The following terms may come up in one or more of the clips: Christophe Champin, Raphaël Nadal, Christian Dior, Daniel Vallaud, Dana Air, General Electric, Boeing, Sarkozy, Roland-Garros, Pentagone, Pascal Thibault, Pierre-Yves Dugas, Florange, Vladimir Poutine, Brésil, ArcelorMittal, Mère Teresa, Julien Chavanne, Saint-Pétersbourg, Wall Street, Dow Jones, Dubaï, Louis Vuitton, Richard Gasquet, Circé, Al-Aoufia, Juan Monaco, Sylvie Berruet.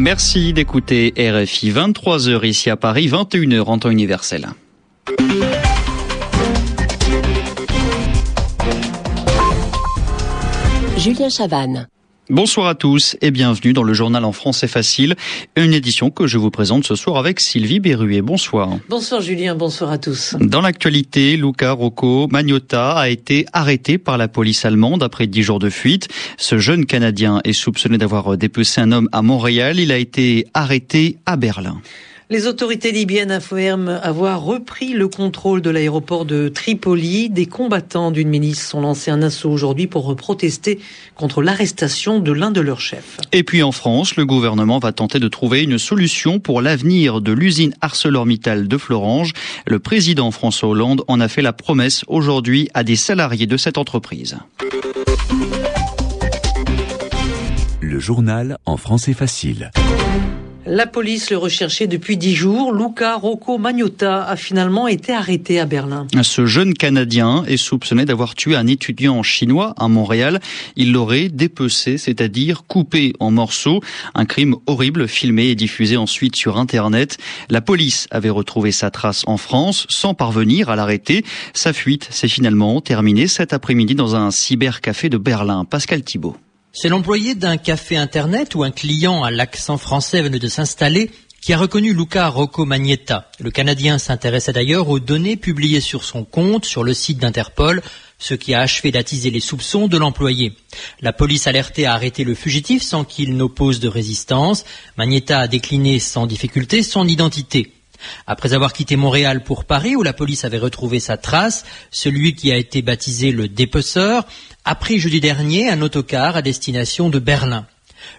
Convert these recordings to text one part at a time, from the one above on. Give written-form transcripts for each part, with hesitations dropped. Merci d'écouter RFI, 23h ici à Paris, 21h en temps universel. Julien Chavanne. Bonsoir à tous et bienvenue dans le journal En français facile, une édition que je vous présente ce soir avec Sylvie Berruet. Bonsoir. Bonsoir Julien, bonsoir à tous. Dans l'actualité, Luka Rocco Magnotta a été arrêté par la police allemande après 10 jours de fuite. Ce jeune Canadien est soupçonné d'avoir dépecé un homme à Montréal. Il a été arrêté à Berlin. Les autorités libyennes affirment avoir repris le contrôle de l'aéroport de Tripoli. Des combattants d'une milice ont lancé un assaut aujourd'hui pour protester contre l'arrestation de l'un de leurs chefs. Et puis en France, le gouvernement va tenter de trouver une solution pour l'avenir de l'usine ArcelorMittal de Florange. Le président François Hollande en a fait la promesse aujourd'hui à des salariés de cette entreprise. Le journal en français facile. La police le recherchait depuis 10 jours. Luka Rocco Magnotta a finalement été arrêté à Berlin. Ce jeune Canadien est soupçonné d'avoir tué un étudiant chinois à Montréal. Il l'aurait dépecé, c'est-à-dire coupé en morceaux. Un crime horrible filmé et diffusé ensuite sur Internet. La police avait retrouvé sa trace en France sans parvenir à l'arrêter. Sa fuite s'est finalement terminée cet après-midi dans un cybercafé de Berlin. Pascal Thibault. C'est l'employé d'un café internet où un client à l'accent français venait de s'installer qui a reconnu Luka Rocco Magnotta. Le Canadien s'intéressait d'ailleurs aux données publiées sur son compte sur le site d'Interpol, ce qui a achevé d'attiser les soupçons de l'employé. La police alertée a arrêté le fugitif sans qu'il n'oppose de résistance. Magnotta a décliné sans difficulté son identité. Après avoir quitté Montréal pour Paris, où la police avait retrouvé sa trace, celui qui a été baptisé le dépeceur a pris jeudi dernier un autocar à destination de Berlin.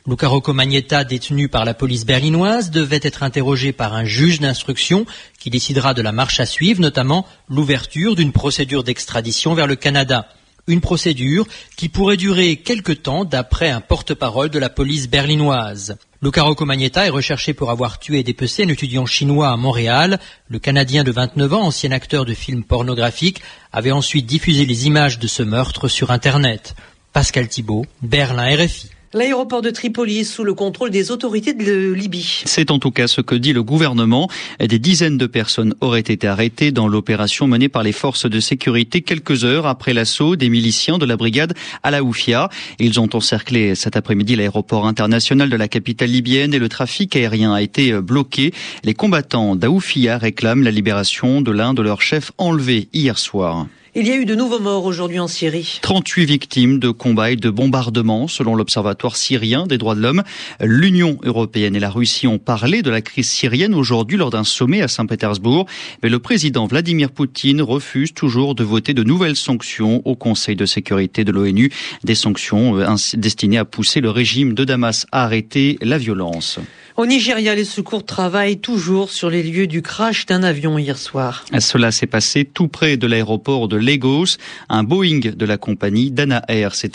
Luka Rocco Magnotta, détenu par la police berlinoise, devait être interrogé par un juge d'instruction qui décidera de la marche à suivre, notamment l'ouverture d'une procédure d'extradition vers le Canada. Une procédure qui pourrait durer quelque temps d'après un porte-parole de la police berlinoise. Luka Rocco Magnotta est recherché pour avoir tué et dépecé un étudiant chinois à Montréal. Le Canadien de 29 ans, ancien acteur de films pornographiques, avait ensuite diffusé les images de ce meurtre sur Internet. Pascal Thibault, Berlin, RFI. L'aéroport de Tripoli est sous le contrôle des autorités de Libye. C'est en tout cas ce que dit le gouvernement. Des dizaines de personnes auraient été arrêtées dans l'opération menée par les forces de sécurité quelques heures après l'assaut des miliciens de la brigade Al-Aoufia. Ils ont encerclé cet après-midi l'aéroport international de la capitale libyenne et le trafic aérien a été bloqué. Les combattants d'Aoufia réclament la libération de l'un de leurs chefs enlevés hier soir. Il y a eu de nouveaux morts aujourd'hui en Syrie. 38 victimes de combats et de bombardements, selon l'Observatoire syrien des droits de l'homme. L'Union européenne et la Russie ont parlé de la crise syrienne aujourd'hui lors d'un sommet à Saint-Pétersbourg. Mais le président Vladimir Poutine refuse toujours de voter de nouvelles sanctions au Conseil de sécurité de l'ONU. Des sanctions destinées à pousser le régime de Damas à arrêter la violence. Au Nigeria, les secours travaillent toujours sur les lieux du crash d'un avion hier soir. Cela s'est passé tout près de l'aéroport de Lagos. Un Boeing de la compagnie Dana Air s'est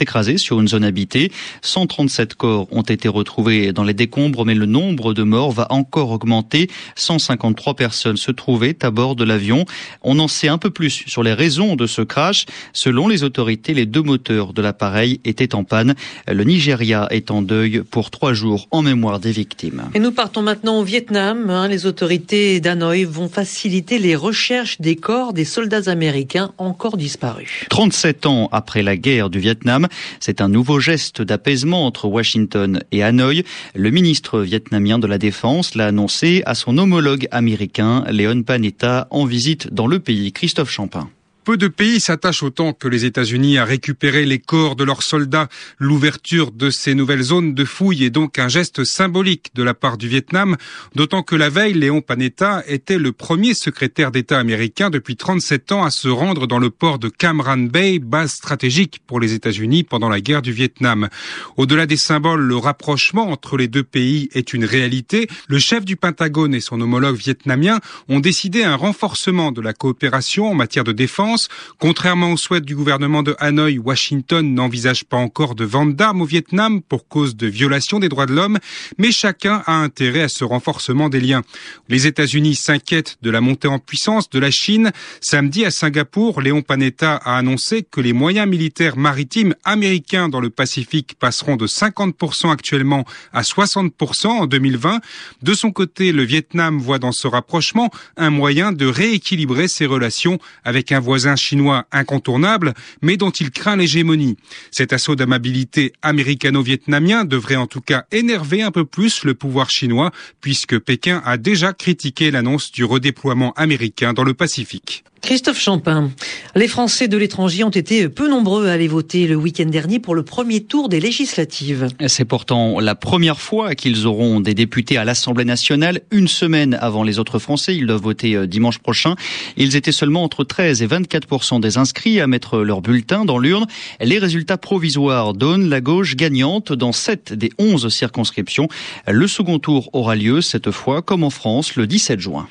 écrasé sur une zone habitée. 137 corps ont été retrouvés dans les décombres, mais le nombre de morts va encore augmenter. 153 personnes se trouvaient à bord de l'avion. On en sait un peu plus sur les raisons de ce crash. Selon les autorités, les deux moteurs de l'appareil étaient en panne. Le Nigeria est en deuil pour 3 jours en mémoire des victimes. Et nous partons maintenant au Vietnam. Les autorités d'Hanoï vont faciliter les recherches des corps des soldats américains encore disparu. 37 ans après la guerre du Vietnam, c'est un nouveau geste d'apaisement entre Washington et Hanoï. Le ministre vietnamien de la Défense l'a annoncé à son homologue américain, Léon Panetta, en visite dans le pays. Christophe Champin. Peu de pays s'attachent autant que les États-Unis à récupérer les corps de leurs soldats. L'ouverture de ces nouvelles zones de fouilles est donc un geste symbolique de la part du Vietnam, d'autant que la veille, Léon Panetta était le premier secrétaire d'État américain depuis 37 ans à se rendre dans le port de Cam Ranh Bay, base stratégique pour les États-Unis pendant la guerre du Vietnam. Au-delà des symboles, le rapprochement entre les deux pays est une réalité. Le chef du Pentagone et son homologue vietnamien ont décidé un renforcement de la coopération en matière de défense, France. Contrairement aux souhaits du gouvernement de Hanoï, Washington n'envisage pas encore de vente d'armes au Vietnam pour cause de violation des droits de l'homme, mais chacun a intérêt à ce renforcement des liens. Les États-Unis s'inquiètent de la montée en puissance de la Chine. Samedi à Singapour, Léon Panetta a annoncé que les moyens militaires maritimes américains dans le Pacifique passeront de 50% actuellement à 60% en 2020. De son côté, le Vietnam voit dans ce rapprochement un moyen de rééquilibrer ses relations avec un voisin chinois incontournable, mais dont il craint l'hégémonie. Cet assaut d'amabilité américano-vietnamien devrait en tout cas énerver un peu plus le pouvoir chinois, puisque Pékin a déjà critiqué l'annonce du redéploiement américain dans le Pacifique. Christophe Champin, les Français de l'étranger ont été peu nombreux à aller voter le week-end dernier pour le premier tour des législatives. C'est pourtant la première fois qu'ils auront des députés à l'Assemblée nationale, une semaine avant les autres Français. Ils doivent voter dimanche prochain. Ils étaient seulement entre 13 et 24% des inscrits à mettre leur bulletin dans l'urne. Les résultats provisoires donnent la gauche gagnante dans 7 des 11 circonscriptions. Le second tour aura lieu cette fois, comme en France, le 17 juin.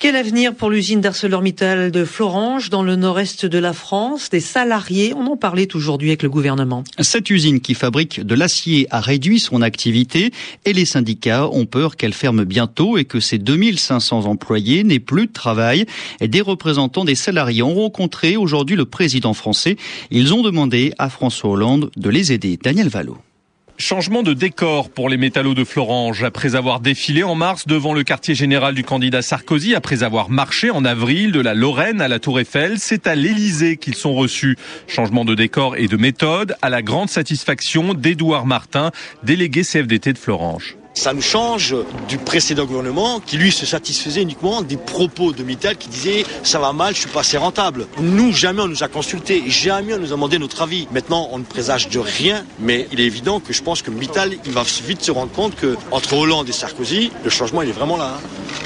Quel avenir pour l'usine d'ArcelorMittal de Florange, dans le nord-est de la France? Des salariés, on en parlait aujourd'hui avec le gouvernement. Cette usine qui fabrique de l'acier a réduit son activité et les syndicats ont peur qu'elle ferme bientôt et que ses 2500 employés n'aient plus de travail. Des représentants des salariés ont rencontré aujourd'hui le président français. Ils ont demandé à François Hollande de les aider. Daniel Vallaud. Changement de décor pour les métallos de Florange. Après avoir défilé en mars devant le quartier général du candidat Sarkozy, après avoir marché en avril de la Lorraine à la Tour Eiffel, c'est à l'Elysée qu'ils sont reçus. Changement de décor et de méthode, à la grande satisfaction d'Édouard Martin, délégué CFDT de Florange. Ça nous change du précédent gouvernement qui, lui, se satisfaisait uniquement des propos de Mittal qui disait « ça va mal, je suis pas assez rentable ». Nous, jamais on nous a consultés, jamais on nous a demandé notre avis. Maintenant, on ne présage de rien, mais il est évident que je pense que Mittal, il va vite se rendre compte qu'entre Hollande et Sarkozy, le changement, il est vraiment là.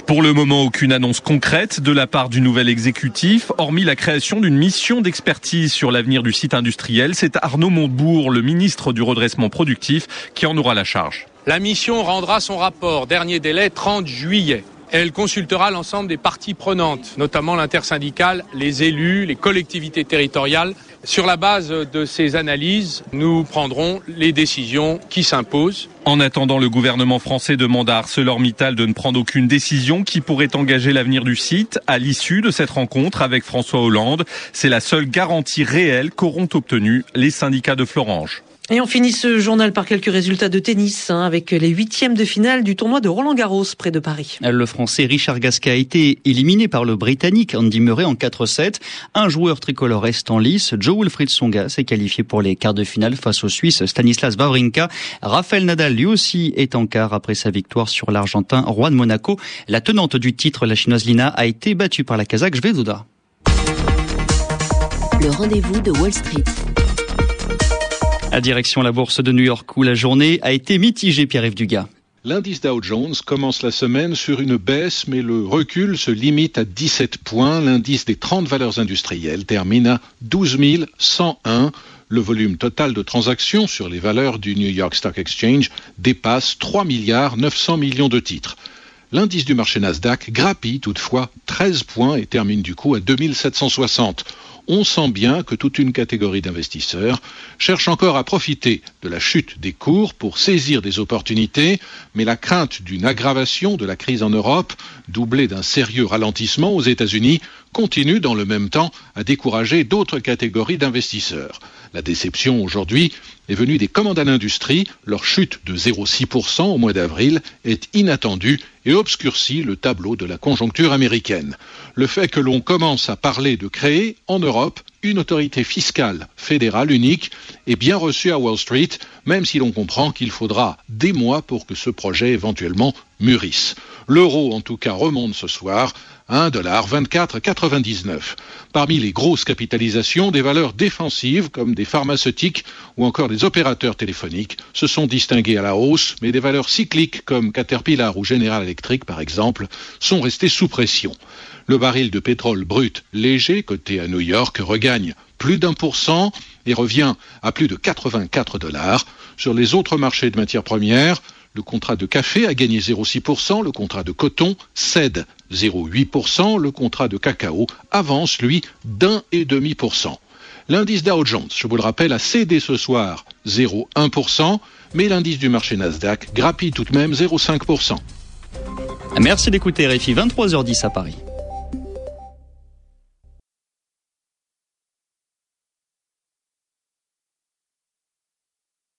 Pour le moment, aucune annonce concrète de la part du nouvel exécutif, hormis la création d'une mission d'expertise sur l'avenir du site industriel. C'est Arnaud Montebourg, le ministre du redressement productif, qui en aura la charge. La mission rendra son rapport, dernier délai, 30 juillet. Elle consultera l'ensemble des parties prenantes, notamment l'intersyndicale, les élus, les collectivités territoriales. Sur la base de ces analyses, nous prendrons les décisions qui s'imposent. En attendant, le gouvernement français demande à ArcelorMittal de ne prendre aucune décision qui pourrait engager l'avenir du site. À l'issue de cette rencontre avec François Hollande, c'est la seule garantie réelle qu'auront obtenue les syndicats de Florange. Et on finit ce journal par quelques résultats de tennis, avec les huitièmes de finale du tournoi de Roland-Garros près de Paris. Le Français Richard Gasquet a été éliminé par le Britannique Andy Murray en 4-7. Un joueur tricolore est en lice. Joe Wilfried Tsonga s'est qualifié pour les quarts de finale face au Suisse Stanislas Wawrinka. Raphaël Nadal lui aussi est en quart après sa victoire sur l'Argentin Juan Monaco. La tenante du titre, la Chinoise Lina, a été battue par la Kazakh Shveduda. Le rendez-vous de Wall Street. À direction la bourse de New York où la journée a été mitigée, Pierre-Yves Dugas. L'indice Dow Jones commence la semaine sur une baisse, mais le recul se limite à 17 points. L'indice des 30 valeurs industrielles termine à 12 101. Le volume total de transactions sur les valeurs du New York Stock Exchange dépasse 3,9 milliards de titres. L'indice du marché Nasdaq grappille toutefois 13 points et termine du coup à 2760. On sent bien que toute une catégorie d'investisseurs cherche encore à profiter de la chute des cours pour saisir des opportunités, mais la crainte d'une aggravation de la crise en Europe, doublée d'un sérieux ralentissement aux États-Unis, continue dans le même temps à décourager d'autres catégories d'investisseurs. La déception aujourd'hui est venue des commandes à l'industrie. Leur chute de 0,6% au mois d'avril est inattendue et obscurcit le tableau de la conjoncture américaine. Le fait que l'on commence à parler de créer en Europe une autorité fiscale fédérale unique est bien reçu à Wall Street, même si l'on comprend qu'il faudra des mois pour que ce projet éventuellement mûrisse. L'euro en tout cas remonte ce soir à 1,2499. Parmi les grosses capitalisations, des valeurs défensives comme des pharmaceutiques ou encore des opérateurs téléphoniques se sont distinguées à la hausse, mais des valeurs cycliques comme Caterpillar ou General Electric par exemple sont restées sous pression. Le baril de pétrole brut léger coté à New York regagne plus d'1% et revient à plus de $84. Sur les autres marchés de matières premières, Le contrat de café a gagné 0,6%, le contrat de coton cède 0,8%, le contrat de cacao avance, lui, d'1,5%. L'indice Dow Jones, je vous le rappelle, a cédé ce soir 0,1%, mais l'indice du marché Nasdaq grappille tout de même 0,5%. Merci d'écouter RFI, 23h10 à Paris.